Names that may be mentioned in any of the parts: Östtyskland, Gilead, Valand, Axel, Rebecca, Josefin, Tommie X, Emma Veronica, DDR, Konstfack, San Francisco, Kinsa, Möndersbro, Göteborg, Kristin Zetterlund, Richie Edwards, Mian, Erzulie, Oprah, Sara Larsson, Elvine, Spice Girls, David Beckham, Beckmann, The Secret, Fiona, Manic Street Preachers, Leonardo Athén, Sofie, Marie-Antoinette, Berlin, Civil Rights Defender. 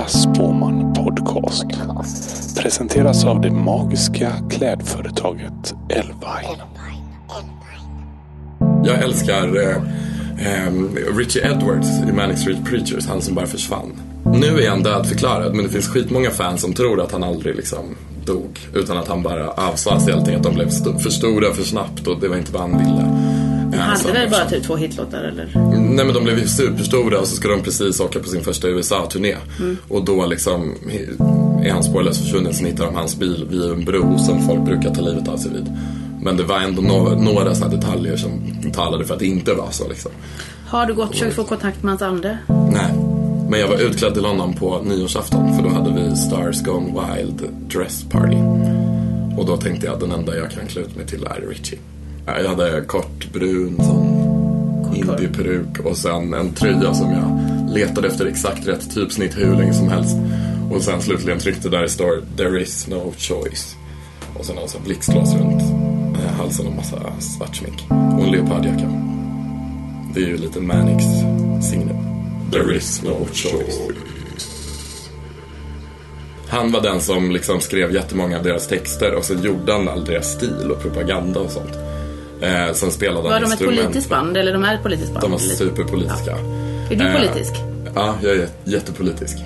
Dasspåman podcast presenteras av det magiska klädföretaget Elvine. Jag älskar Richie Edwards i Manic Street Preachers, han som bara försvann. Nu är han dödförklarad, men det finns skitmånga fans som tror att han aldrig liksom dog, utan att han bara avsvars helt enkelt, att de blev för stora för snabbt och det var inte vad han ville. Han hade väl bara typ 2 hitlåtar eller? Nej, men de blev ju superstora och så ska de precis åka på sin första USA-turné. Och då liksom är han spårlöst försvunnen, så hittar de hans bil vid en bro som folk brukar ta livet av sig vid. Men det var ändå några sådana detaljer som talade för att det inte var så liksom. Har du gått försökt få kontakt med hans ande? Nej, men jag var utklädd till honom på nyårsafton, för då hade vi Stars Gone Wild Dress Party. Och då tänkte jag att den enda jag kan klä ut mig till är Richie. Jag hade kort brun indie-peruk och sen en tröja som jag letade efter exakt rätt typsnitt hur länge som helst. Och sen slutligen tryckte där det står "There is no choice". Och sen alltså blixtlås runt halsen och massa svartsmink och en leopardjacka. Det är ju lite Manics signum. There is no choice. Han var den som liksom skrev jättemånga av deras texter, och så gjorde han all deras stil och propaganda och sånt. Sen spelade var de ett politiskt band? Eller de är ett politiskt band? De var superpolitiska. Ja. Är du politisk? Ja, jag är jättepolitisk.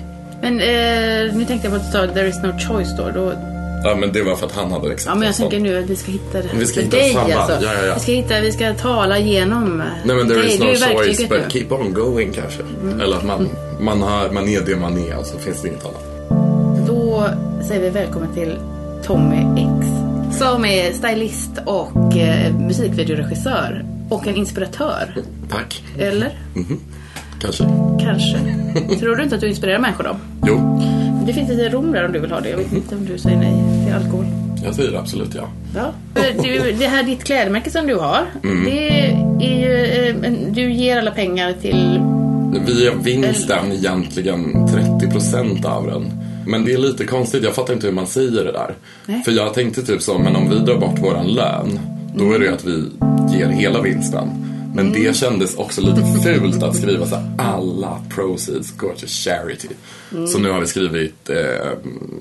Men nu tänkte jag på att du sa "there is no choice" då. Ja, men det var för att han hade exakt. Ja, men jag tänker nu att vi ska hitta det. Vi ska hitta dig, samma. Alltså. Ja. Vi ska tala igenom. Nej, men "there is no choice but keep on going" kanske. Eller att man är det man är, alltså finns det inget annat. Då säger vi välkommen till Tommie X, som är stylist och musikvideoregissör och en inspiratör. Tack. Eller? Mm-hmm. Kanske. Tror du inte att du inspirerar människor då? Jo. Det finns lite rom där om du vill ha det. Jag vet inte om du säger nej till alkohol. Jag säger absolut ja. Det här ditt klädmärke som du har, det är ju, du ger alla pengar till... Via vinsten egentligen 30% av den. Men det är lite konstigt, jag fattar inte hur man säger det där. Nej. För jag tänkte typ så, men om vi drar bort våran lön, då är det att vi ger hela vinsten. Men det kändes också lite fult att skriva så här, alla proceeds går till charity. Så nu har vi skrivit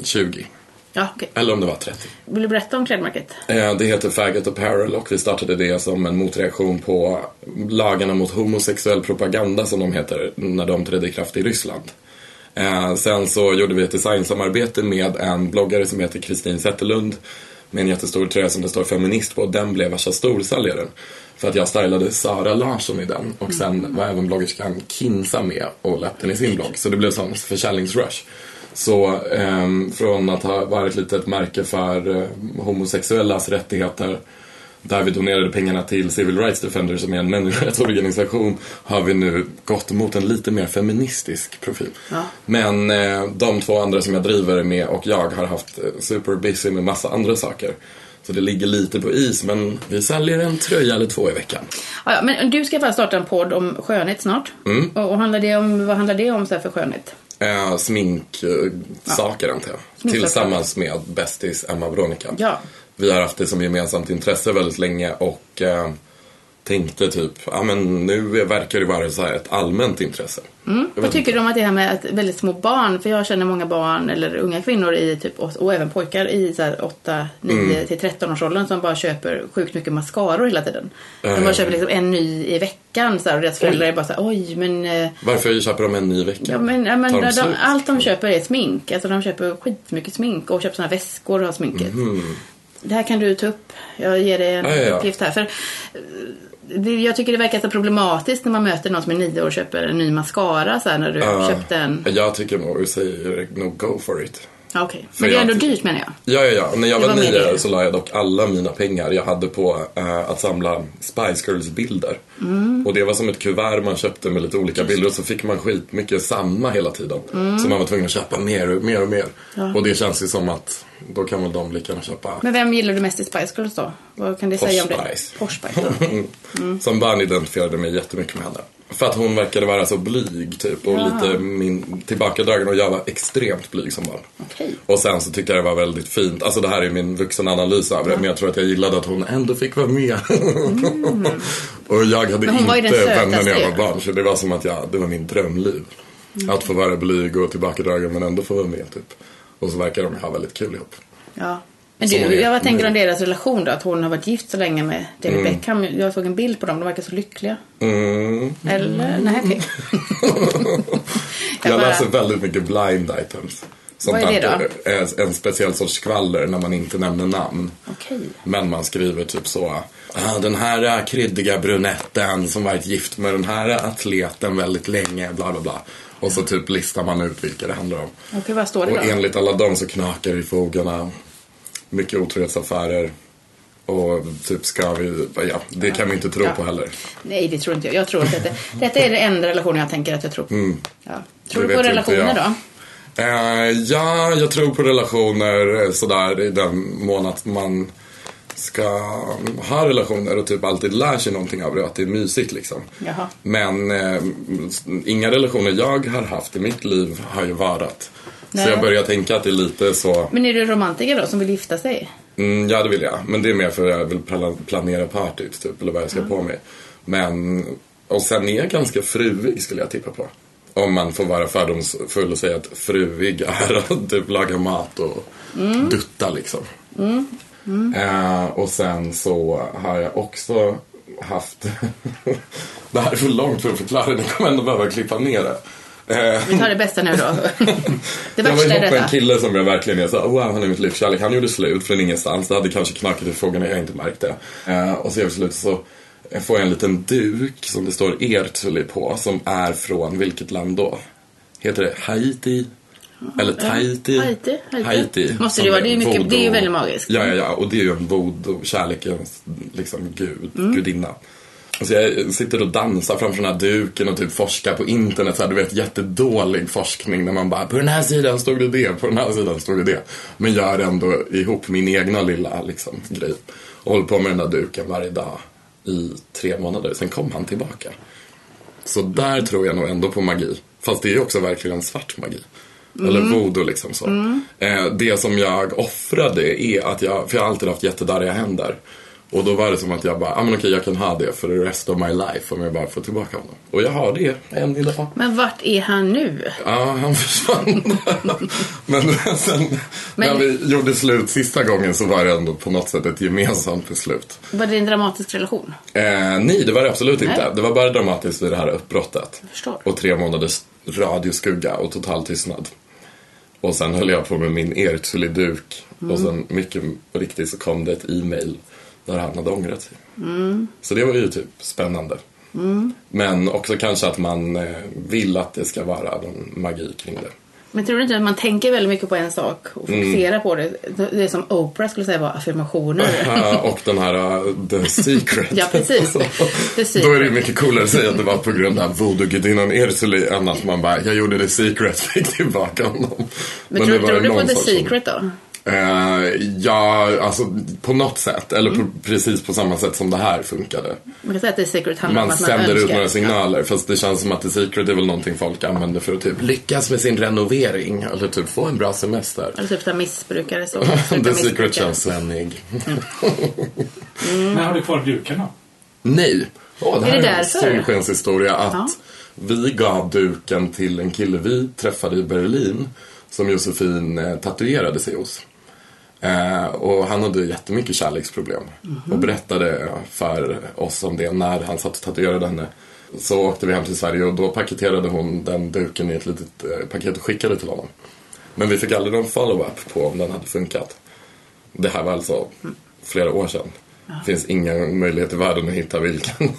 20. Ja, okay. Eller om det var 30. Vill du berätta om klädmärket? Det heter Faggot Apparel, och vi startade det som en motreaktion på lagarna mot homosexuell propaganda, som de heter, när de trädde i kraft i Ryssland. Sen så gjorde vi ett designsamarbete med en bloggare som heter Kristin Zetterlund, med en jättestor tröja som det står "feminist" på, och den blev värsta storsäljaren. För att jag stylade Sara Larsson i den, och sen var även bloggerskan Kinsa med och läppte den i sin blogg. Så det blev sån försäljningsrush. Så från att ha varit lite ett märke för homosexuellas rättigheter, där vi donerade pengarna till Civil Rights Defender, som är en människorättsorganisation, har vi nu gått mot en lite mer feministisk profil. Ja. Men de 2 andra som jag driver med och jag har haft super busy med massa andra saker. Så det ligger lite på is, men vi säljer en tröja eller 2 i veckan. Ja, men du ska väl starta en podd om skönhet snart. Och vad handlar det om så här för skönhet? Sminksaker antar jag. Tillsammans med bästis Emma Veronica. Ja. Vi har haft det som gemensamt intresse väldigt länge, och tänkte typ, ja men nu verkar det vara så här ett allmänt intresse. Vad tycker du om att det här med att väldigt små barn, för jag känner många barn eller unga kvinnor i typ, och även pojkar i så här 8, 9 till 13-årsåldern, som bara köper sjukt mycket mascaror hela tiden. De bara köper liksom en ny i veckan så här, och deras föräldrar är bara så här, oj men... Varför köper de en ny i veckan? Allt de köper är smink, alltså de köper skitmycket smink och köper såna här väskor och har sminket. Det här kan du ta upp. Jag ger dig en uppgift här. För jag tycker det verkar så problematiskt när man möter någon som är 9 år och köper en ny mascara så här, när du köpte en... Jag tycker nog, du säger nog go for it. Okay. Men det är ändå dyrt menar jag. Ja. När jag var 9 så la jag dock alla mina pengar jag hade på att samla Spice Girls bilder. Och det var som ett kuvert man köpte med lite olika bilder, och så fick man skitmycket samma hela tiden. Så man var tvungen att köpa mer och mer. Ja. Och det känns ju som att då kan väl de lika köpa. Men vem gillar du mest i Spice Girls då? Vad kan det säga om det? Posh Spice. Som barn identifierade mig jättemycket med henne. För att hon verkade vara så blyg typ, och lite tillbakadragen, och jag var extremt blyg som barn. Okay. Och sen så tyckte jag det var väldigt fint. Alltså det här är min vuxenanalys av det, men jag tror att jag gillade att hon ändå fick vara med. Och jag hade inte vänner när jag var barn, så det var som att det var min drömliv. Att få vara blyg och tillbaka dragen men ändå få vara med typ. Och så verkar de ha väldigt kul ihop. Ja. Men du, jag tänker om deras relation då, att hon har varit gift så länge med David Beckham. Jag såg en bild på dem, de verkar så lyckliga. Eller, nej okej. Jag läser väldigt mycket blind items. Vad är det då? Är en speciell sorts skvaller när man inte nämner namn. Okej. Men man skriver typ så, den här kryddiga brunetten som varit gift med den här atleten väldigt länge, bla bla bla. Och så typ listar man ut vilka det handlar om. Okej, vad står det då? Och enligt alla dem så knakar det i fogarna. Mycket otrohetsaffärer. Och typ ska vi... Ja, det kan vi inte tro på heller. Nej, det tror inte jag. Jag tror att detta är den enda relationen jag tänker att jag tror på. Tror du på relationer då? Ja, jag tror på relationer sådär i den mån att man ska ha relationer och typ alltid lär sig någonting av det, att det är mysigt liksom. Jaha. Men inga relationer jag har haft i mitt liv har ju varat. Nej. Så jag börjar tänka att det är lite så... Men är du romantiker då som vill gifta sig? Ja, det vill jag. Men det är mer för att jag vill planera partyt typ, eller vad jag ska på mig. Men, och sen är jag ganska fruvig skulle jag tippa på. Om man får vara fördomsfull och säga att fruvig är att typ laga mat och dutta liksom. Och sen så har jag också haft... Det här är för långt för att förklara, ni kommer ändå behöva klippa ner det. Vi tar det bästa nu då. Det värsta är detta. En kille som jag verkligen är så, wow, han är mitt livskärlek. Han gjorde slut från ingenstans. Det hade kanske knakat i frågan, jag inte märkt det. Och så gör vi slut, så får jag en liten duk som det står Erzulie på, som är från vilket land då? Heter det Haiti? Eller Tahiti? Haiti. Måste det vara, det är mycket, det är väldigt magiskt. Ja, och det är ju en voodoo, kärlekens liksom gud, gudinna. Så jag sitter och dansar framför den här duken och typ forskar på internet. Så här, du vet, jättedålig forskning när man bara, på den här sidan stod det det, på den här sidan stod det det. Men gör ändå ihop min egna lilla liksom, grej. Och håller på med den där duken varje dag i 3 månader. Sen kom han tillbaka. Så där tror jag nog ändå på magi. Fast det är ju också verkligen svart magi. Eller voodoo liksom så. Det som jag offrade är att för jag har alltid haft jättedarriga händer. Och då var det som att jag bara, okej, jag kan ha det för the rest of my life om jag bara får tillbaka honom. Och jag har det än idag. Men vart är han nu? Ja, han försvann. Men när vi gjorde slut sista gången så var det ändå på något sätt ett gemensamt beslut. Var det en dramatisk relation? Nej, det var det absolut inte. Det var bara dramatiskt vid det här uppbrottet. Jag förstår. Och 3 månaders radioskugga och total tystnad. Och sen höll jag på med min Erzulie-duk. Och sen mycket riktigt så kom det ett e-mail där han hade ångrat sig. Så det var ju typ spännande. Men också kanske att man vill att det ska vara någon magi kring det. Men tror du inte att man tänker väldigt mycket på en sak och fokuserar på det? Det som Oprah skulle säga var affirmationer. Och den här The Secret. Ja, precis. The Secret. Då är det mycket coolare att säga att det var på grund av voodoo-gudinnan Erzulie än att man bara, jag gjorde The Secret, fick tillbaka honom. Men tror du på The Secret då? Ja, alltså på något sätt. Eller precis på samma sätt som det här funkade. Man kan säga att The Secret handlar om att man sänder ut några signaler. Fast det känns som att The Secret är väl någonting folk använder för att typ lyckas med sin renovering. Eller typ få en bra semester. Eller typ där missbrukare så. The Secret känns svennig. Men har du kvar dukarna? Nej. Det här är en solskenshistoria att vi gav duken till en kille vi träffade i Berlin. Som Josefin tatuerade sig hos. Och han hade jättemycket kärleksproblem. Och berättade för oss om det när han satt och tatuerade henne. Så åkte vi hem till Sverige och då paketerade hon den duken i ett litet paket och skickade till honom. Men vi fick aldrig någon follow-up på om den hade funkat. Det här var alltså flera år sedan. Det finns ingen möjlighet i världen att hitta vilken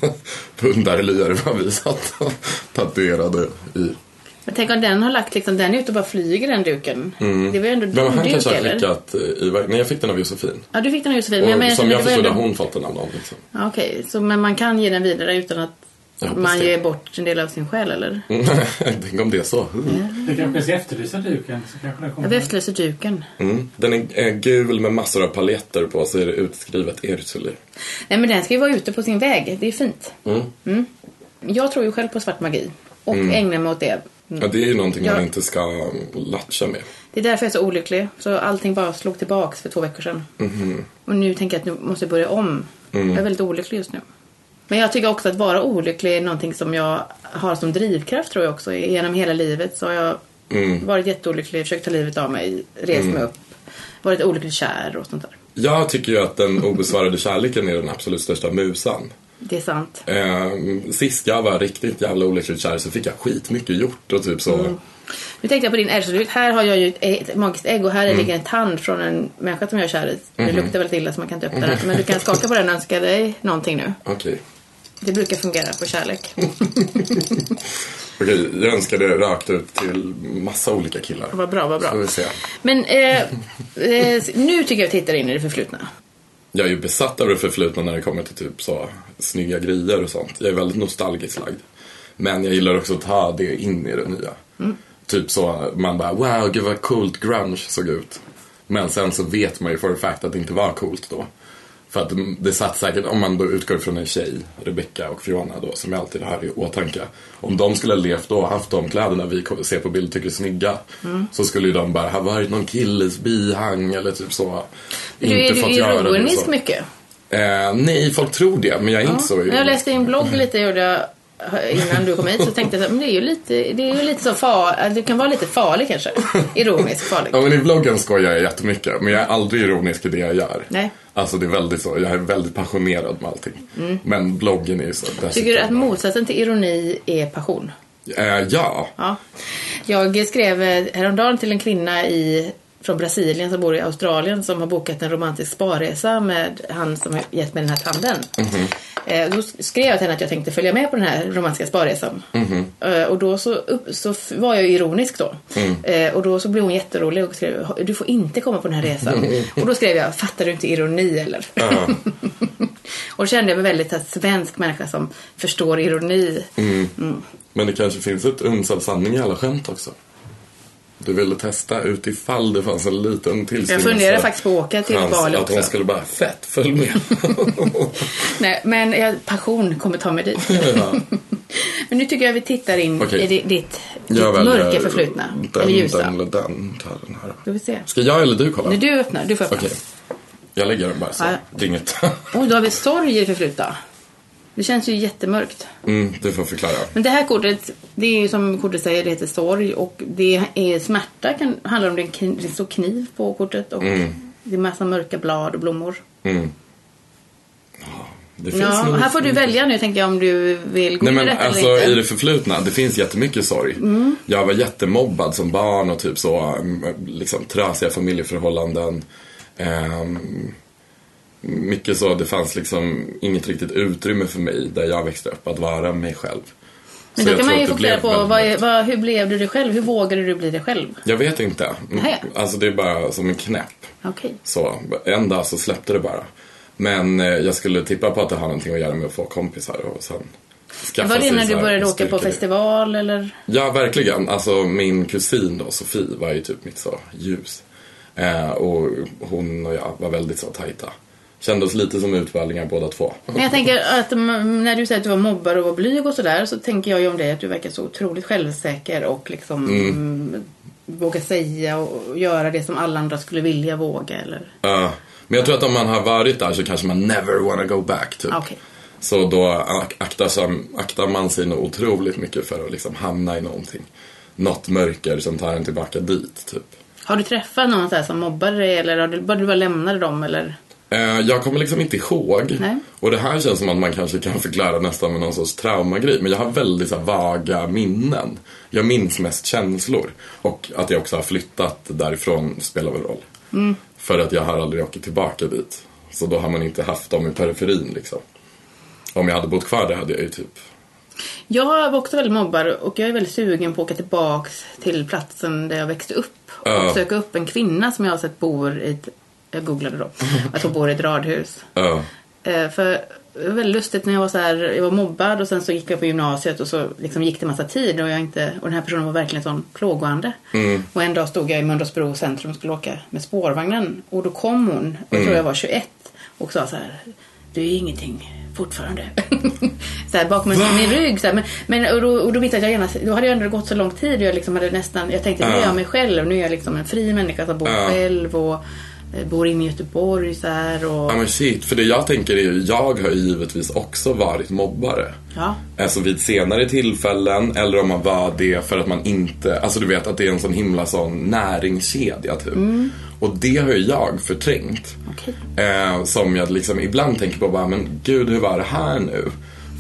pundare lyare man vi satt och tatuerade i. Men tänk om den har lagt liksom den ut och bara flyger den duken. Det var ju ändå en duk, kanske eller? Skickat nej, jag fick den av Josefin. Ja, du fick den av Josefin. Och men som jag förstod ändå... hon fått den av någon liksom. Okej, så men man kan ge den vidare utan att man ger bort en del av sin själ, eller? Tänk om det är så. Du kanske ska efterlysa duken. Så kanske den kommer. Jag efterlyser duken. Den är gul med massor av paletter på, så är det utskrivet Erzulie. Nej, men den ska ju vara ute på sin väg. Det är fint. Jag tror ju själv på svart magi. Och ägnar mig åt det. Ja, det är ju någonting man inte ska latcha med. Det är därför jag är så olycklig. Så allting bara slog tillbaks för 2 veckor sedan. Och nu tänker jag att nu måste jag börja om. Jag är väldigt olycklig just nu. Men jag tycker också att vara olycklig är någonting som jag har som drivkraft, tror jag också. Genom hela livet så har jag varit jätteolycklig, försökt ta livet av mig, rest mig upp, varit olycklig kär och sånt där. Jag tycker ju att den obesvarade kärleken är den absolut största musan. Det är sant. Sist jag var riktigt jävla olyckligt kär så fick jag skitmycket gjort och typ så. Nu tänkte jag på din Erzulie. Här har jag ju ett magiskt ägg och här ligger en tand från en människa som jag kär i. Det luktar väldigt illa så man kan inte öppna den. Men du kan skaka på den och önska dig någonting nu. Okej. Det brukar fungera på kärlek. Okej, jag önskade rakt ut till massa olika killar. Vad bra, vad bra. Så vi ser. Men nu tycker jag att tittar in i det förflutna. Jag är ju besatt av det förflutna när det kommer till typ så snygga grejer och sånt. Jag är väldigt nostalgiskt lagd. Men jag gillar också att ta det in i det nya. Typ så, man bara, wow, gud vad coolt grunge såg ut. Men sen så vet man ju för fact att det inte var coolt då. För att det satt säkert, om man då utgår från en tjej, Rebecca och Fiona då, som jag alltid har i åtanke. Om de skulle ha levt då och haft de kläderna vi ser på bild tycker snygga, så skulle ju de bara ha varit någon killes bihang eller typ så. Du, inte är fått du ironisk mycket? Nej, folk tror det, men jag är inte så ironisk. När jag läste en blogg lite gjorde jag innan du kom hit så tänkte jag att det är ju lite så farligt, det kan vara lite farligt kanske, ironisk farlig. Ja, men i bloggen skojar jag jättemycket, men jag är aldrig ironisk i det jag gör. Nej. Alltså det är väldigt så, jag är väldigt passionerad med allting. Men bloggen är ju så. Tycker du att motsatsen till ironi är passion? Ja. Jag skrev häromdagen till en kvinna från Brasilien som bor i Australien som har bokat en romantisk sparresa med han som har gett mig den här tanden. Då skrev jag till henne att jag tänkte följa med på den här romantiska sparresan. Och då så var jag ironisk då. Och då så blev hon jätterolig och skrev, du får inte komma på den här resan. Och då skrev jag, fattar du inte ironi eller? Och då kände jag mig väldigt svensk människa som förstår ironi. Men det kanske finns ett uns av sanning i alla skämt också. Du ville testa ut ifall det fanns en liten tillsyn. Jag funderade faktiskt på att åka till Bali också. Att hon skulle bara, fett, följ med. Nej, men passion kommer ta mig dit. Men nu tycker jag vi tittar in i ditt mörka förflutna. Eller ljusa. Den tar den här. Ska vi se. Ska jag eller du kolla? Nej, du öppnar. Du får öppna. Okej. Jag lägger den bara så. Det är inget. Då har vi sorg i förflutna. Det känns ju jättemörkt. Det får förklara. Men det här kortet, det är ju som kortet säger, det heter sorg. Och det är smärta, handlar om det står kniv på kortet. Och det är massa mörka blad och blommor. Det finns här får du välja nu, tänker jag, om du vill gå. Nej, men alltså eller inte. I det förflutna, det finns jättemycket sorg. Jag var jättemobbad som barn och typ så, liksom trasiga familjeförhållanden. Mycket så, det fanns liksom inget riktigt utrymme för mig där jag växte upp att vara mig själv. Men så då kan man ju fokusera på hur blev du dig själv? Hur vågade du bli dig själv? Jag vet inte. Alltså det är bara som en knäpp. Okay. Så en dag så släppte det bara. Men jag skulle tippa på att det har någonting att göra med att få kompisar och sen skaffa. Var det när du började åka på festival eller? Ja, verkligen. Alltså min kusin då, Sofie, var ju typ mitt så ljus. Och hon och jag var väldigt så tajta. Kändes lite som utvärlingar båda två. Men jag tänker att när du säger att du var mobbar och var blyg och sådär, så tänker jag ju om dig att du verkar så otroligt självsäker och liksom våga säga och göra det som alla andra skulle vilja våga eller? Ja, men jag tror att om man har varit där så kanske man never wanna go back typ. Okay. Så då aktar man sig nog otroligt mycket för att liksom hamna i någonting. Något mörker som tar en tillbaka dit typ. Har du träffat någon så här som mobbar dig eller har du bara lämnat dem eller? Jag kommer liksom inte ihåg. Nej. Och det här känns som att man kanske kan förklara nästan med någon sorts traumagrej. Men jag har väldigt så här, vaga minnen. Jag minns mest känslor. Och att jag också har flyttat därifrån spelar väl roll. För att jag har aldrig åkt tillbaka dit. Så då har man inte haft dem i periferin liksom. Om jag hade bott kvar där hade jag ju typ... Jag var också väldigt mobbar och jag är väldigt sugen på att åka tillbaka till platsen där jag växte upp. Och söka upp en kvinna som jag har sett bor i ett... Jag googlade då. Att hon bor i ett radhus. För det var väldigt lustigt när jag var så här, jag var mobbad och sen så gick jag på gymnasiet och så liksom gick det massa tid och den här personen var verkligen sån plågande. Och en dag stod jag i Möndersbro centrum och skulle åka med spårvagnen och då kom hon och tror jag var 21 och sa så här, du är ingenting fortfarande. Så här, bakom min rygg så här. Men och då visste jag gärna, då hade jag ändå gått så lång tid och jag liksom hade nästan, jag tänkte nu är jag mig själv, nu är jag liksom en fri människa som bor själv och bor inne i Göteborg så här och... Ja men shit, för det jag tänker är ju, jag har givetvis också varit mobbare. Ja. Alltså vid senare tillfällen, eller om man var det för att man inte, alltså du vet att det är en sån himla sån näringskedja typ. Mm. Och det har jag förträngt. Okay. Som jag liksom ibland tänker på bara, men gud hur var det här nu?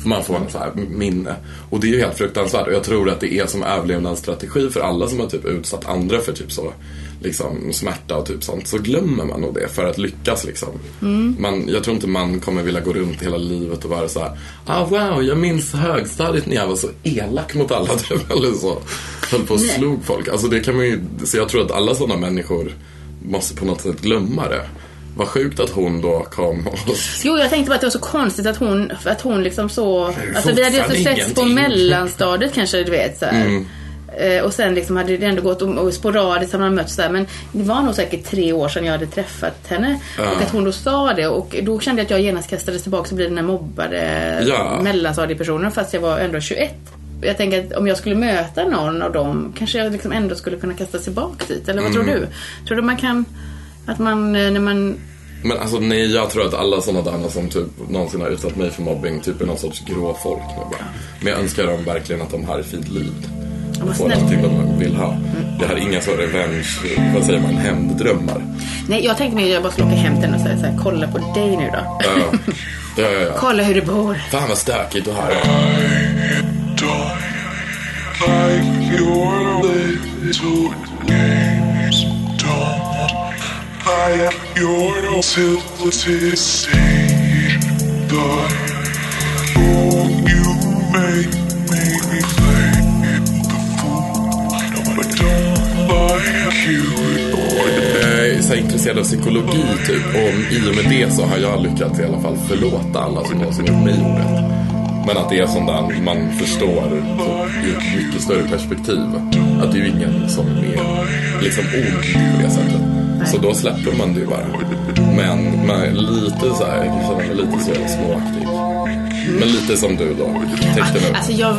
För man får en så här minne. Och det är ju helt fruktansvärt. Och jag tror att det är som överlevnadsstrategi för alla som har typ utsatt andra för typ så liksom smärta och typ sånt. Så glömmer man nog det för att lyckas liksom. Mm. Jag tror inte man kommer vilja gå runt hela livet och vara så här, wow, jag minns högstadiet när jag var så elak mot alla typ, eller så höll på och slog folk. Alltså det kan man ju, så jag tror att alla sådana människor måste på något sätt glömma det. Vad sjukt att hon då kom och... Jo, jag tänkte bara att det var så konstigt att hon liksom så... Alltså vi hade ju så sett på mellanstadiet kanske, du vet så här. Mm. Och sen liksom hade det ändå gått och sporadiskt hade man mötts där. Men det var nog säkert 3 år sedan jag hade träffat henne. Och att hon då sa det. Och då kände jag att jag genast kastades tillbaka och blev den här mobbade mellanstadiepersonen. Fast jag var ändå 21. Jag tänker att om jag skulle möta någon av dem kanske jag liksom ändå skulle kunna kastas tillbaka dit. Eller vad tror du? Tror du man kan... Att man, när man... Men alltså nej, jag tror att alla sådana där som typ någonsin har utsatt mig för mobbing typ är någon sorts grå folk nu bara. Men jag önskar dem verkligen att de har ett fint liv och får någonting vad man vill ha. Jag har inga så revenge, vad säger man, hämnddrömmar. Nej, jag tänkte mig att jag bara skulle åka hem till och säga såhär, kolla på dig nu då. Ja. Kolla hur du bor. Fan vad stökigt du har. I am your utility stage, but oh, you make me play the fool, but don't like you. Jag är så intresserad av psykologi typ, och i och med det så har jag lyckats i alla fall förlåta alla som någonsin gjort mig ordet. Men att det är sånt där man förstår i ett mycket större perspektiv, att det är ju ingen som är liksom ond på det sättet. Så då släpper man det ju bara. Men lite så här, lite så småaktig. Men lite som du då. Alltså jag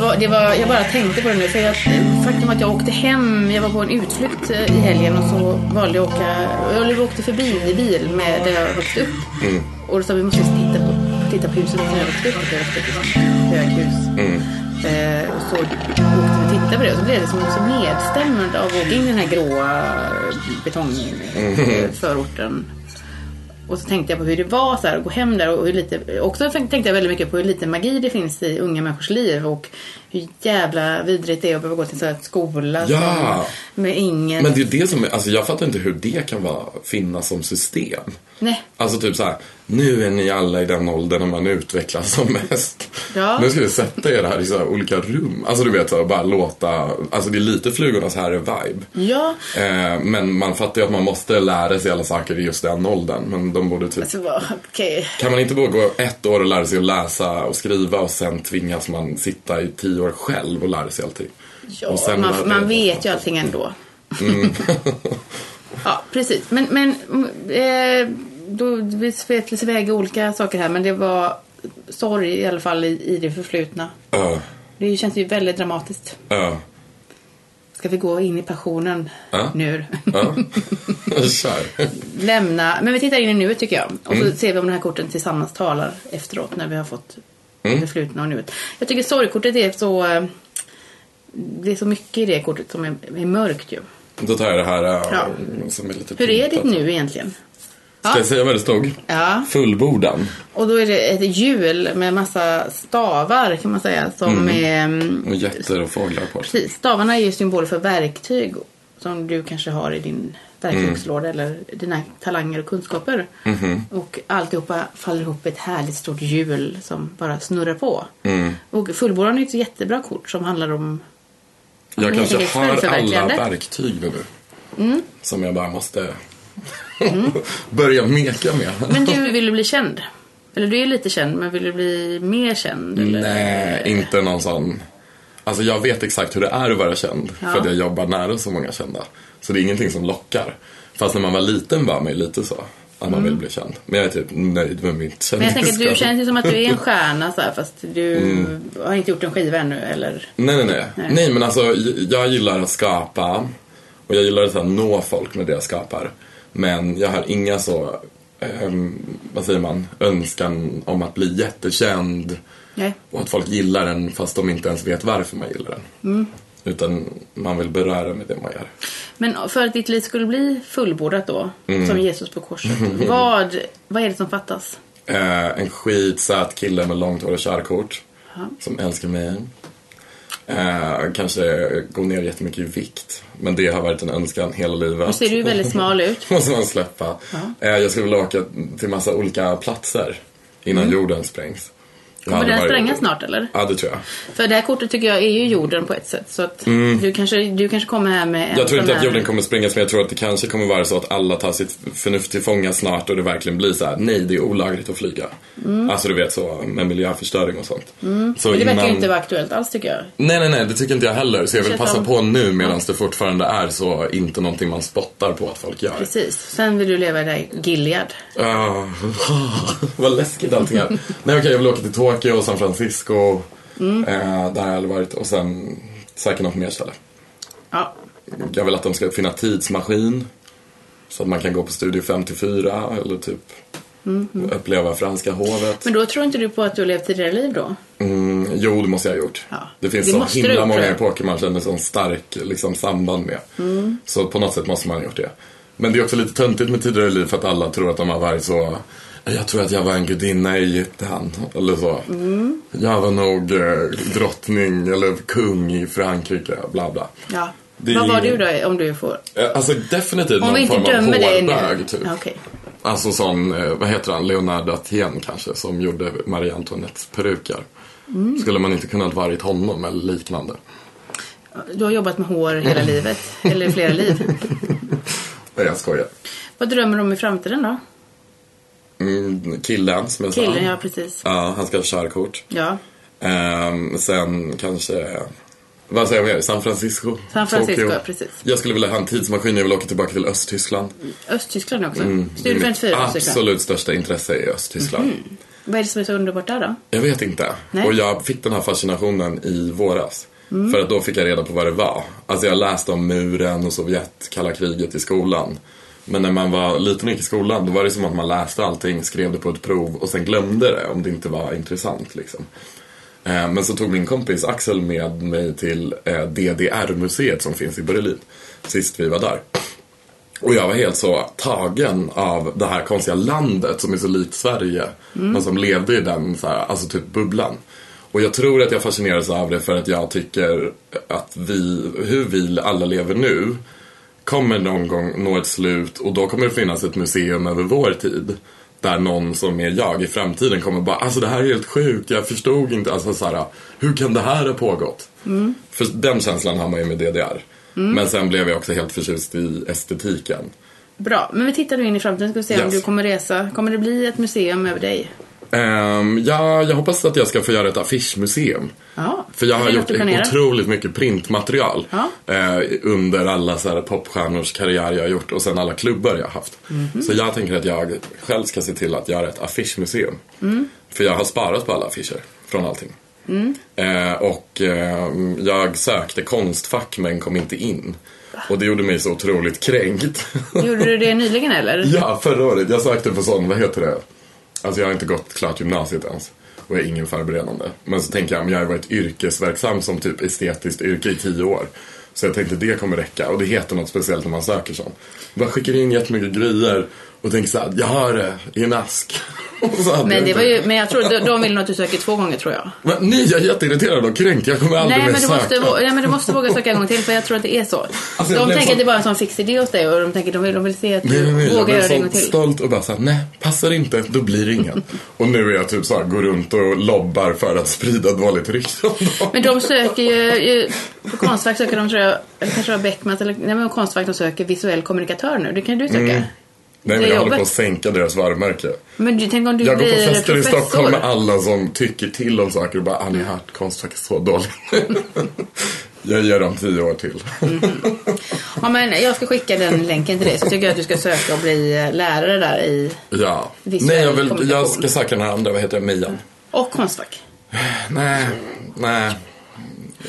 bara tänkte på det nu. För faktum att jag åkte hem, jag var på en utflykt i helgen och så valde jag åkte förbi i bil med där jag växte upp. Mm. Och då sa vi måste titta på huset när jag växte upp. Det var ett höghus. Mm. Och så åkte vi titta på det och så blev det som så nedstämmande av att åka in i den här gråa betongförorten. Och så tänkte jag på hur det var så här, att gå hem där och hur lite, också tänkte jag väldigt mycket på hur lite magi det finns i unga människors liv och hur jävla vidrigt det är att behöva gå till en skola med ingen... Men det är det som, alltså jag fattar inte hur det kan finnas som system. Nej. Alltså typ så här, nu är ni alla i den åldern när man utvecklas som mest. Ja. Nu ska vi sätta er här i så här olika rum. Alltså du vet så här, bara låta, alltså det är lite flugornas här vibe. Ja. Men man fattar ju att man måste lära sig alla saker i just den åldern. Men de borde typ... Alltså, okay. Kan man inte bara gå 1 år och lära sig att läsa och skriva och sen tvingas man sitta i 10 år själv och lära sig allting? Ja, och sen man vet ju allting ändå. Mm. Ja, precis. Men då vi svetades iväg olika saker här, men det var sorg i alla fall i det förflutna. Det känns ju väldigt dramatiskt. Ska vi gå in i passionen nu? Lämna, men vi tittar in i nuet tycker jag. Och så ser vi om den här korten tillsammans talar efteråt när vi har fått förflutna och nuet. Jag tycker sorgkortet är så, det är så mycket i det kortet som är mörkt ju. Då tar jag det här som är lite... Hur är det nu egentligen? Ska jag säga vad det stod? Ja. Fullbordan. Och då är det ett hjul med massa stavar kan man säga. Som är... Och jätter och fåglar på. Precis. Stavarna är ju symbol för verktyg som du kanske har i din verktygslåda eller dina talanger och kunskaper. Och alltihopa faller ihop ett härligt stort hjul som bara snurrar på. Och fullbordan är ett jättebra kort som handlar om... Jag kanske har alla verktyg nu som jag bara måste... börja meka med. Men du vill bli känd? Eller du är lite känd, men vill du bli mer känd? Eller? Nej, inte någon sån. Alltså jag vet exakt hur det är att vara känd, för att jag jobbar nära så många kända. Så det är ingenting som lockar. Fast när man var liten var man ju lite så att man vill bli känd. Men jag är typ nöjd med mitt kändisskap. Men jag tänker att du känns ju som att du är en stjärna så här, fast du har inte gjort en skiva ännu eller? Nej. Nej, men alltså jag gillar att skapa. Och jag gillar att nå folk med det jag skapar. Men jag har inga så, vad säger man, önskan om att bli jättekänd. Nej. Och att folk gillar den fast de inte ens vet varför man gillar den. Mm. Utan man vill beröra med det man gör. Men för att ditt liv skulle bli fullbordat då, som Jesus på korset, vad är det som fattas? En skitsöt kille med långt hår och körkort som älskar mig. Kanske gå ner jättemycket i vikt. Men det har varit en önskan hela livet. Och ser du väldigt smal ut. Måste man släppa. Jag skulle vilja åka till massa olika platser innan jorden sprängs. Kommer den sprängas snart eller? Ja, det tror jag. För det här kortet tycker jag är ju jorden på ett sätt. Så att du kanske kommer här med... Jag tror inte att jorden kommer sprängas, men jag tror att det kanske kommer vara så att alla tar sitt förnuft till fånga snart. Och det verkligen blir så här: nej, det är olagligt att flyga. Alltså du vet, så med miljöförstöring och sånt. Så men det verkar ju inte vara aktuellt alls, tycker jag. Nej, det tycker inte jag heller. Så jag vill passa på nu medan det fortfarande är så. Inte någonting man spottar på att folk gör. Precis, sen vill du leva där i Gilead. Vad läskigt allting här. Nej, okej, jag vill åka till Tåg och San Francisco, där har jag aldrig varit. Och sen säkert något mer ställe. Ja. Jag vill att de ska uppfinna tidsmaskin så att man kan gå på Studio 54 eller typ uppleva franska hovet. Men då tror inte du på att du har levt tidigare liv då? Jo, det måste jag ha gjort. Ja. Det finns det så himla många epoker man känner sån stark liksom, samband med. Så på något sätt måste man ha gjort det. Men det är också lite töntigt med tidigare liv för att alla tror att de har varit så... Jag tror att jag var en gudinna i Egypten eller så. Jag var nog drottning eller kung i Frankrike, bla bla. Ja. Vad var du då om du får? Alltså definitivt någon form av hårdbög typ. Okay. Alltså sån, vad heter han? Leonardo Athén kanske, som gjorde Marie-Antoinettes perukar. Skulle man inte kunnat varit honom eller liknande? Du har jobbat med hår hela livet, eller flera liv. Jag skojar. Vad drömmer du om i framtiden då? Killen som jag sa. Killen, ja precis. Ja, han ska ha körkort. Ja. Sen kanske... Vad säger jag mer? San Francisco, Tokyo. Precis. Jag skulle vilja ha en tidsmaskin. Jag vill åka tillbaka till Östtyskland. Östtyskland också? Studio 54. Absolut största intresse är Östtyskland. Vad är det som är så underbart där då? Jag vet inte. Nej. Och jag fick den här fascinationen i våras. För att då fick jag reda på vad det var. Alltså jag läste om muren och Sovjet, kalla kriget i skolan. Men när man var liten i skolan, då var det som att man läste allting, skrev det på ett prov och sen glömde det om det inte var intressant liksom. Men så tog min kompis Axel med mig till DDR-museet som finns i Berlin sist vi var där. Och jag var helt så tagen av det här konstiga landet som är så likt Sverige, men som levde i den så här, alltså typ bubblan. Och jag tror att jag fascineras av det för att jag tycker att hur vi alla lever nu kommer någon gång nå ett slut, och då kommer det finnas ett museum över vår tid där någon som är jag i framtiden kommer bara, alltså det här är helt sjukt, jag förstod inte, alltså såhär, hur kan det här ha pågått? För den känslan har man ju med DDR. Men sen blev jag också helt förtjust i estetiken. Bra, men vi tittar nu in i framtiden, ska vi se om du kommer resa. Kommer det bli ett museum över dig? Ja, jag hoppas att jag ska få göra ett affischmuseum. För jag har gjort otroligt mycket printmaterial under alla så här popstjärnors karriär jag har gjort, och sen alla klubbar jag har haft. Så jag tänker att jag själv ska se till att göra ett affischmuseum. För jag har sparat på alla affischer från allting. Jag sökte Konstfack men kom inte in. Och det gjorde mig så otroligt kränkt. Gjorde du det nyligen eller? Ja, förra året. Jag sökte på sån, vad heter det? Alltså jag har inte gått klart gymnasiet ens. Och jag är ingen förberedande. Men så tänker jag, men jag har varit yrkesverksam som typ estetiskt yrke i 10 år. Så jag tänkte det kommer räcka. Och det heter något speciellt när man söker sånt. Man skickar in jättemycket grejer och tänker såhär, jag har det i en ask. Men jag tror de vill nog att du söker 2 gånger tror jag. Men nej, jag är jätteirriterad och kränkt. Jag kommer aldrig mer söka. Nej men du måste våga söka en gång till, för jag tror att det är så. Alltså, de tänker att det är bara en sån fix idé åt dig, och de tänker att de vill se att du vågar göra det en gång till. Stolt och bara såhär, nej, passar inte, då blir det ingen. Och nu är jag typ såhär, går runt och lobbar för att sprida dåligt rykte. Men de söker ju på Konstfack söker de, tror jag, kanske var Beckmann eller, nej men Konstfack, de söker visuell kommunikatör nu. Det kan du söka. Nej, men jag håller på att sänka deras varumärke. Men du, tänk om du jag blir går på fester professor. I Stockholm med alla som tycker till om saker och bara, ni har hört, Konstfack är så dåligt. Jag ger dem 10 år till. Ja, men jag ska skicka den länken till dig, så tycker jag att du ska söka och bli lärare där i visuell. Nej, jag ska söka den här andra, vad heter det, Mian. Och Konstfack. Nej,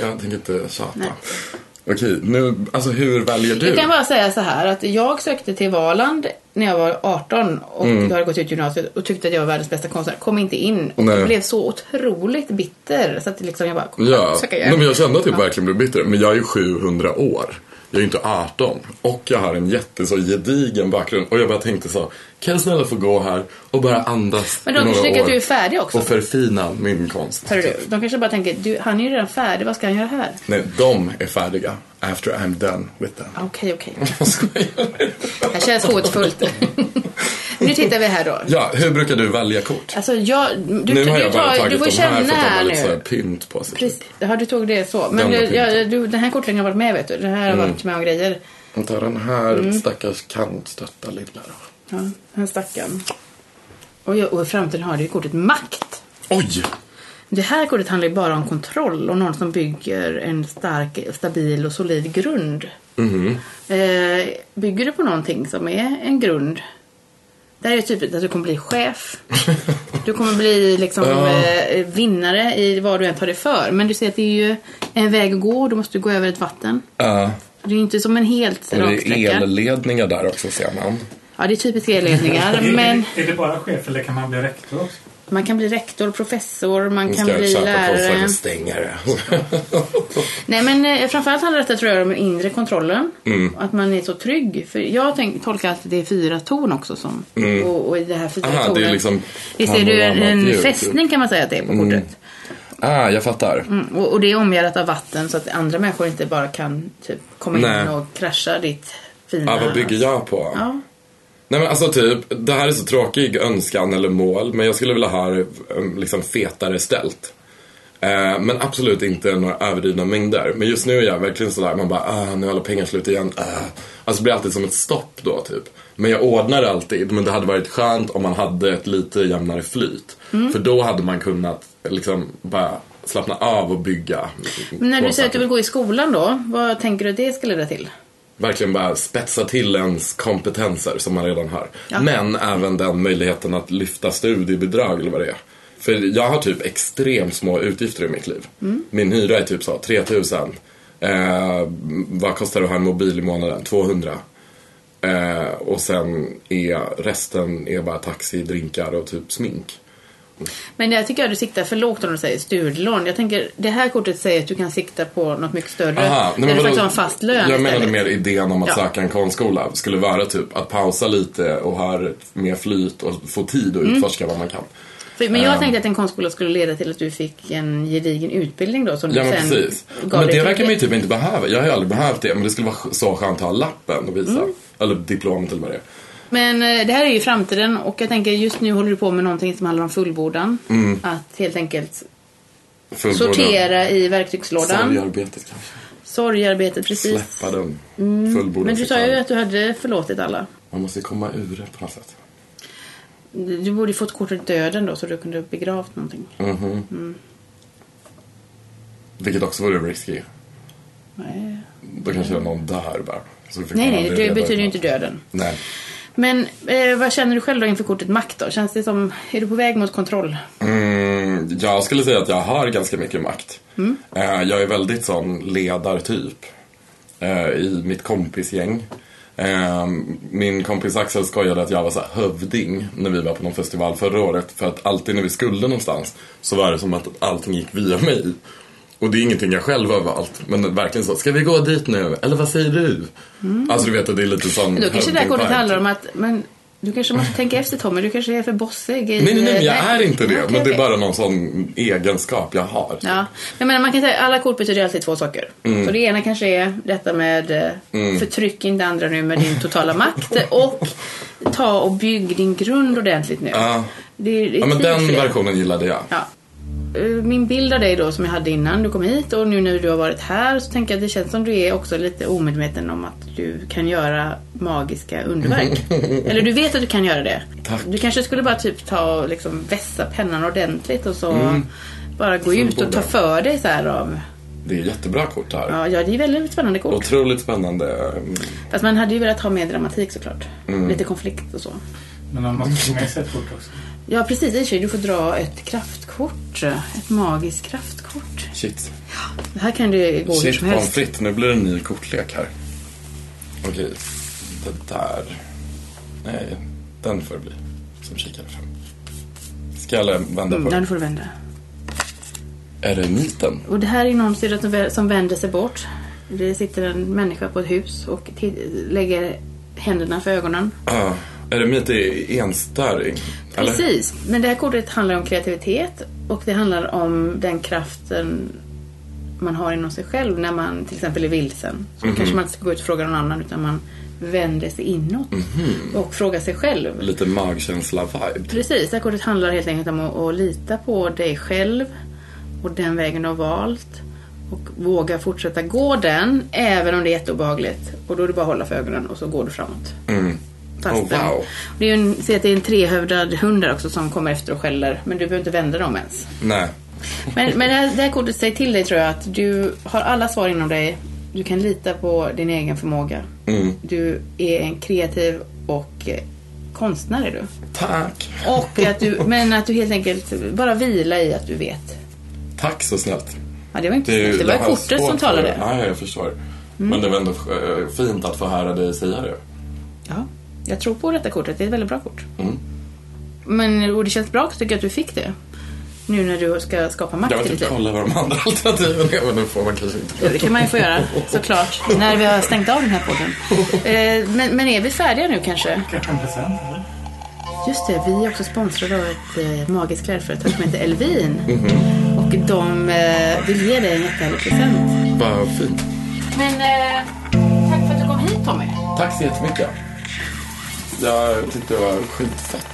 jag tänker inte tjata. Okej, nu, alltså hur väljer du? Jag kan bara säga så här, att jag sökte till Valand när jag var 18 och jag hade gått ut gymnasiet och tyckte att jag var världens bästa konstnär. Kom inte in och jag blev så otroligt bitter så att liksom jag bara, men jag kände att jag verkligen blev bitter. Men jag är ju 700 år. Jag är inte 18 och jag har en jätteså gedigen bakgrund. Och jag bara tänkte så, kan jag snälla få gå här och bara andas. Men de tycker att du är färdig också. Och förfina min konst. Hör du, de kanske bara tänker, han är ju redan färdig, vad ska han göra här? Nej, de är färdiga. After I'm done with them. Okej. Det känns hotfullt. Nu tittar vi här då. Ja, hur brukar du välja kort? Alltså du får känna här nu. Så här pynt på sig. Precis. Ja, du tog det så. Men den här kortlängden har varit med, vet du. Den här har varit med och grejer. Jag tar den här stackars kantstötta lilla då. Ja, den här stackaren. Och i framtiden har det ju kortet makt. Oj! Det här kortet handlar ju bara om kontroll och någon som bygger en stark, stabil och solid grund. Bygger du på någonting som är en grund? Det här är typ att du kommer bli chef. Du kommer bli liksom vinnare i vad du än tar dig för. Men du ser att det är ju en väg att gå. Då måste du gå över ett vatten. Det är inte som en helt raksträcka. Det är elledningar där också, ser man. Ja, det är typiskt elledningar. Men... Är det bara chef eller kan man bli rektor också? Man kan bli rektor, professor, man kan bli lärare. Nej, men framförallt handlar detta, tror jag, om den inre kontrollen. Att man är så trygg. För jag tolkar att det är 4 torn också som, och i det här 4 tornen. Det är liksom, visst är det en fästning, kan man säga att det är på kortet. Jag fattar. Och det är omgärdat av vatten så att andra människor inte bara kan typ komma in och krascha ditt fina... vad bygger jag på? Ja. Nej, men alltså typ, det här är så tråkig önskan eller mål, men jag skulle vilja ha liksom fetare ställt. Men absolut inte några överdrivna mängder. Men just nu är jag verkligen sådär, man bara, nu är alla pengar slut igen. Alltså det blir alltid som ett stopp då typ. Men jag ordnar alltid, men det hade varit skönt om man hade ett lite jämnare flyt. För då hade man kunnat liksom bara slappna av och bygga. Men när du säger att du vill gå i skolan då, vad tänker du att det ska leda till? Verkligen bara spetsa till ens kompetenser som man redan har. Ja. Men även den möjligheten att lyfta studiebidrag eller vad det är. För jag har typ extremt små utgifter i mitt liv. Min hyra är typ så 3 000. Vad kostar det att ha en mobil i månaden? 200. Och sen resten är bara taxi, drinkar och typ smink. Men jag tycker att du siktar för lågt om du säger studielån. Jag tänker, det här kortet säger att du kan sikta på något mycket större. Aha, men du faktiskt har en fast lön. Jag menar mer idén om att söka en konstskola skulle vara typ att pausa lite och ha mer flyt och få tid och utforska vad man kan. Men jag tänkte att en konstskola skulle leda till att du fick en gedigen utbildning då, som du sen precis. Men det verkar man ju typ inte behöva. Jag har ju aldrig behövt det, men det skulle vara så skönt att ha lappen och visa. Eller diplomet eller vad det är. Men det här är ju framtiden, och jag tänker just nu håller du på med någonting som handlar om fullbordan. Att helt enkelt sortera i verktygslådan. Sorgarbetet kanske. Sorgarbetet, precis. Släppa den fullbordan. Men du sa ju att du hade förlåtit alla. Man måste komma ur det på något sätt. Du borde fått kortet döden då, så du kunde begravt någonting. Vilket också vore risky. Nej. Då kanske det är någon där bara. Nej, det betyder ju inte döden. Nej. Men vad känner du själv då inför kortet makt då? Känns det som, är du på väg mot kontroll? Jag skulle säga att jag har ganska mycket makt. Jag är väldigt sån ledartyp i mitt kompisgäng. Min kompis Axel skojade att jag var så här hövding när vi var på någon festival förra året. För att alltid när vi skulle någonstans så var det som att allting gick via mig. Och det är ingenting jag själv har valt. Men verkligen så, ska vi gå dit nu? Eller vad säger du? Alltså du vet att det är lite sån... Men då kanske det här kortet handlar om att... Men du kanske måste tänka efter, Tommie. Du kanske är för bossig. Nej, jag är inte det. Men det är bara någon sån egenskap jag har. Ja, men man kan säga att alla kort betyder alltid 2 saker. Så det ena kanske är detta med förtryck inte andra nu med din totala makt. Och ta och bygg din grund ordentligt nu. Det är men den versionen gillade jag. Ja. Min bild av dig då som jag hade innan du kom hit och nu när du har varit här, så tänker jag att det känns som du är också lite omedveten om att du kan göra magiska underverk. Eller du vet att du kan göra det. Tack. Du kanske skulle bara typ ta liksom vässa pennan ordentligt och så bara gå ut och ta för dig så här av... Det är jättebra kort här. Ja, det är väldigt spännande kort. Otroligt spännande. Fast man hade ju velat ha mer dramatik såklart. Lite konflikt och så. Men man måste få med sig ett kort också. Ja, precis. Du får dra ett kraftkort. Ett magiskt kraftkort. Shit. Det här kan det gå hur som helst. Fritt. Nu blir det en ny kortlek här. Okej, det där. Nej, den får det bli. Som kikade fram. Ska jag vända på den? Den får du vända. Är det myten? Och det här är någon sida som vänder sig bort. Det sitter en människa på ett hus och lägger händerna för ögonen. Ja, eremit är enstarring. Precis, eller? Men det här kortet handlar om kreativitet. Och det handlar om den kraften man har inom sig själv när man till exempel är vilsen. Så kanske man inte ska gå ut och fråga någon annan, utan man vänder sig inåt och frågar sig själv. Lite magkänsla-vibe. Precis, det här kortet handlar helt enkelt om att lita på dig själv och den vägen du har valt. Och våga fortsätta gå den, även om det är jätteobehagligt. Och då är det bara att hålla för ögonen och så går du framåt. Wow. Det är ju en trehövdad hund också som kommer efter och skäller. Men du behöver inte vända dem ens. Nej. Men det här kortet säger till dig, tror jag, att du har alla svar inom dig. Du kan lita på din egen förmåga. Du är en kreativ och konstnär är du. Tack. Och att du, men att du helt enkelt bara vila i att du vet. Tack så snällt. Ja, det var inte snällt. Det var kortet som talade. Nej, jag förstår. Men det var ändå fint att få höra dig säga det. Ja. Jag tror på detta kortet, det är ett väldigt bra kort. Men och det känns bra, tycker jag, att du fick det. Nu när du ska skapa makt. Jag vill inte kolla vad de andra alternativen är, men nu får man kanske inte. Ja, det kan man ju få göra, såklart. När vi har stängt av den här podden. Men är vi färdiga nu kanske? 14%. Just det, vi är också sponsrade av ett magiskt klädföretag som heter Elvine. Och de vill ge dig en jättehärlig present. Vad fint. Men tack för att du kom hit, Tommie. Tack så jättemycket. Jag tyckte det var skitfett.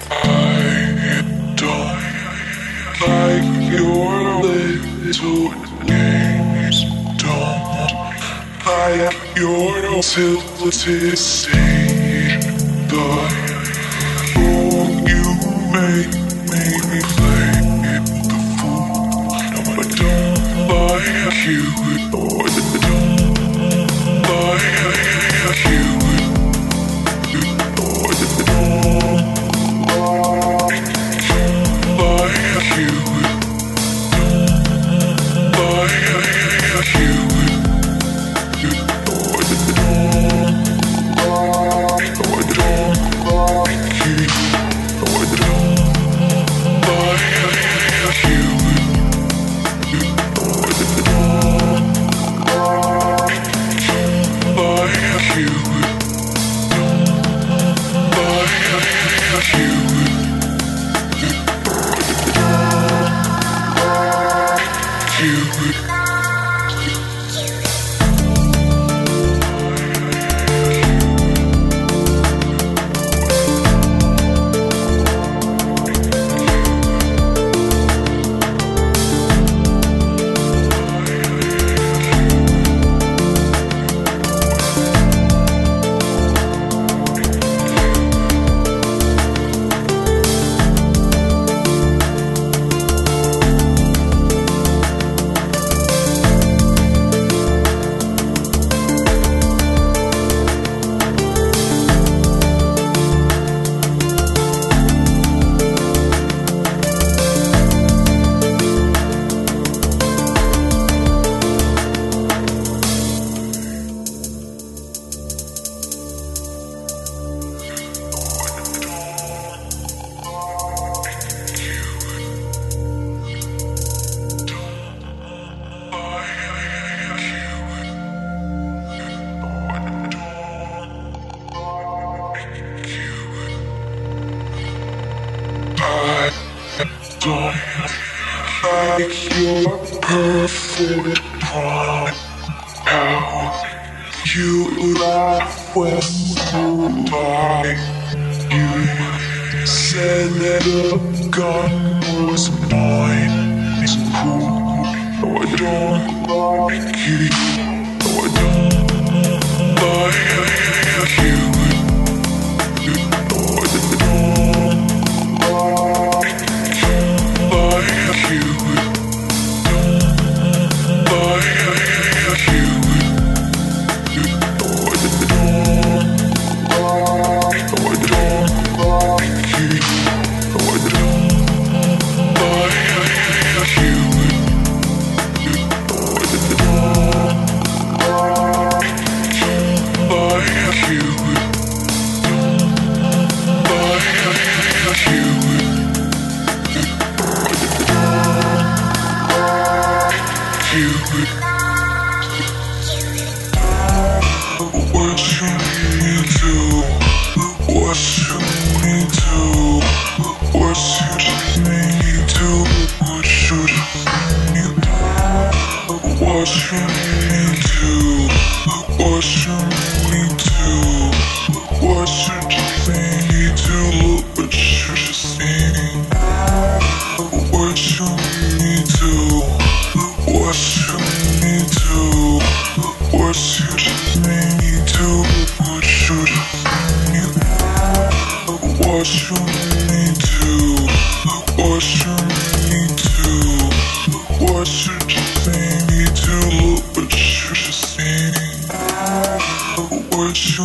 What you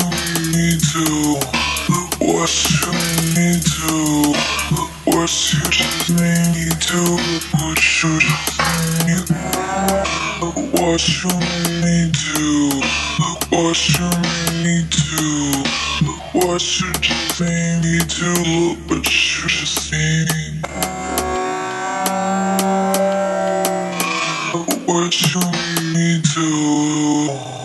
need to, what you need to, what you just need to, what you just need to, what you need to, what you need to, what you just need to, what you just need to, what you need to.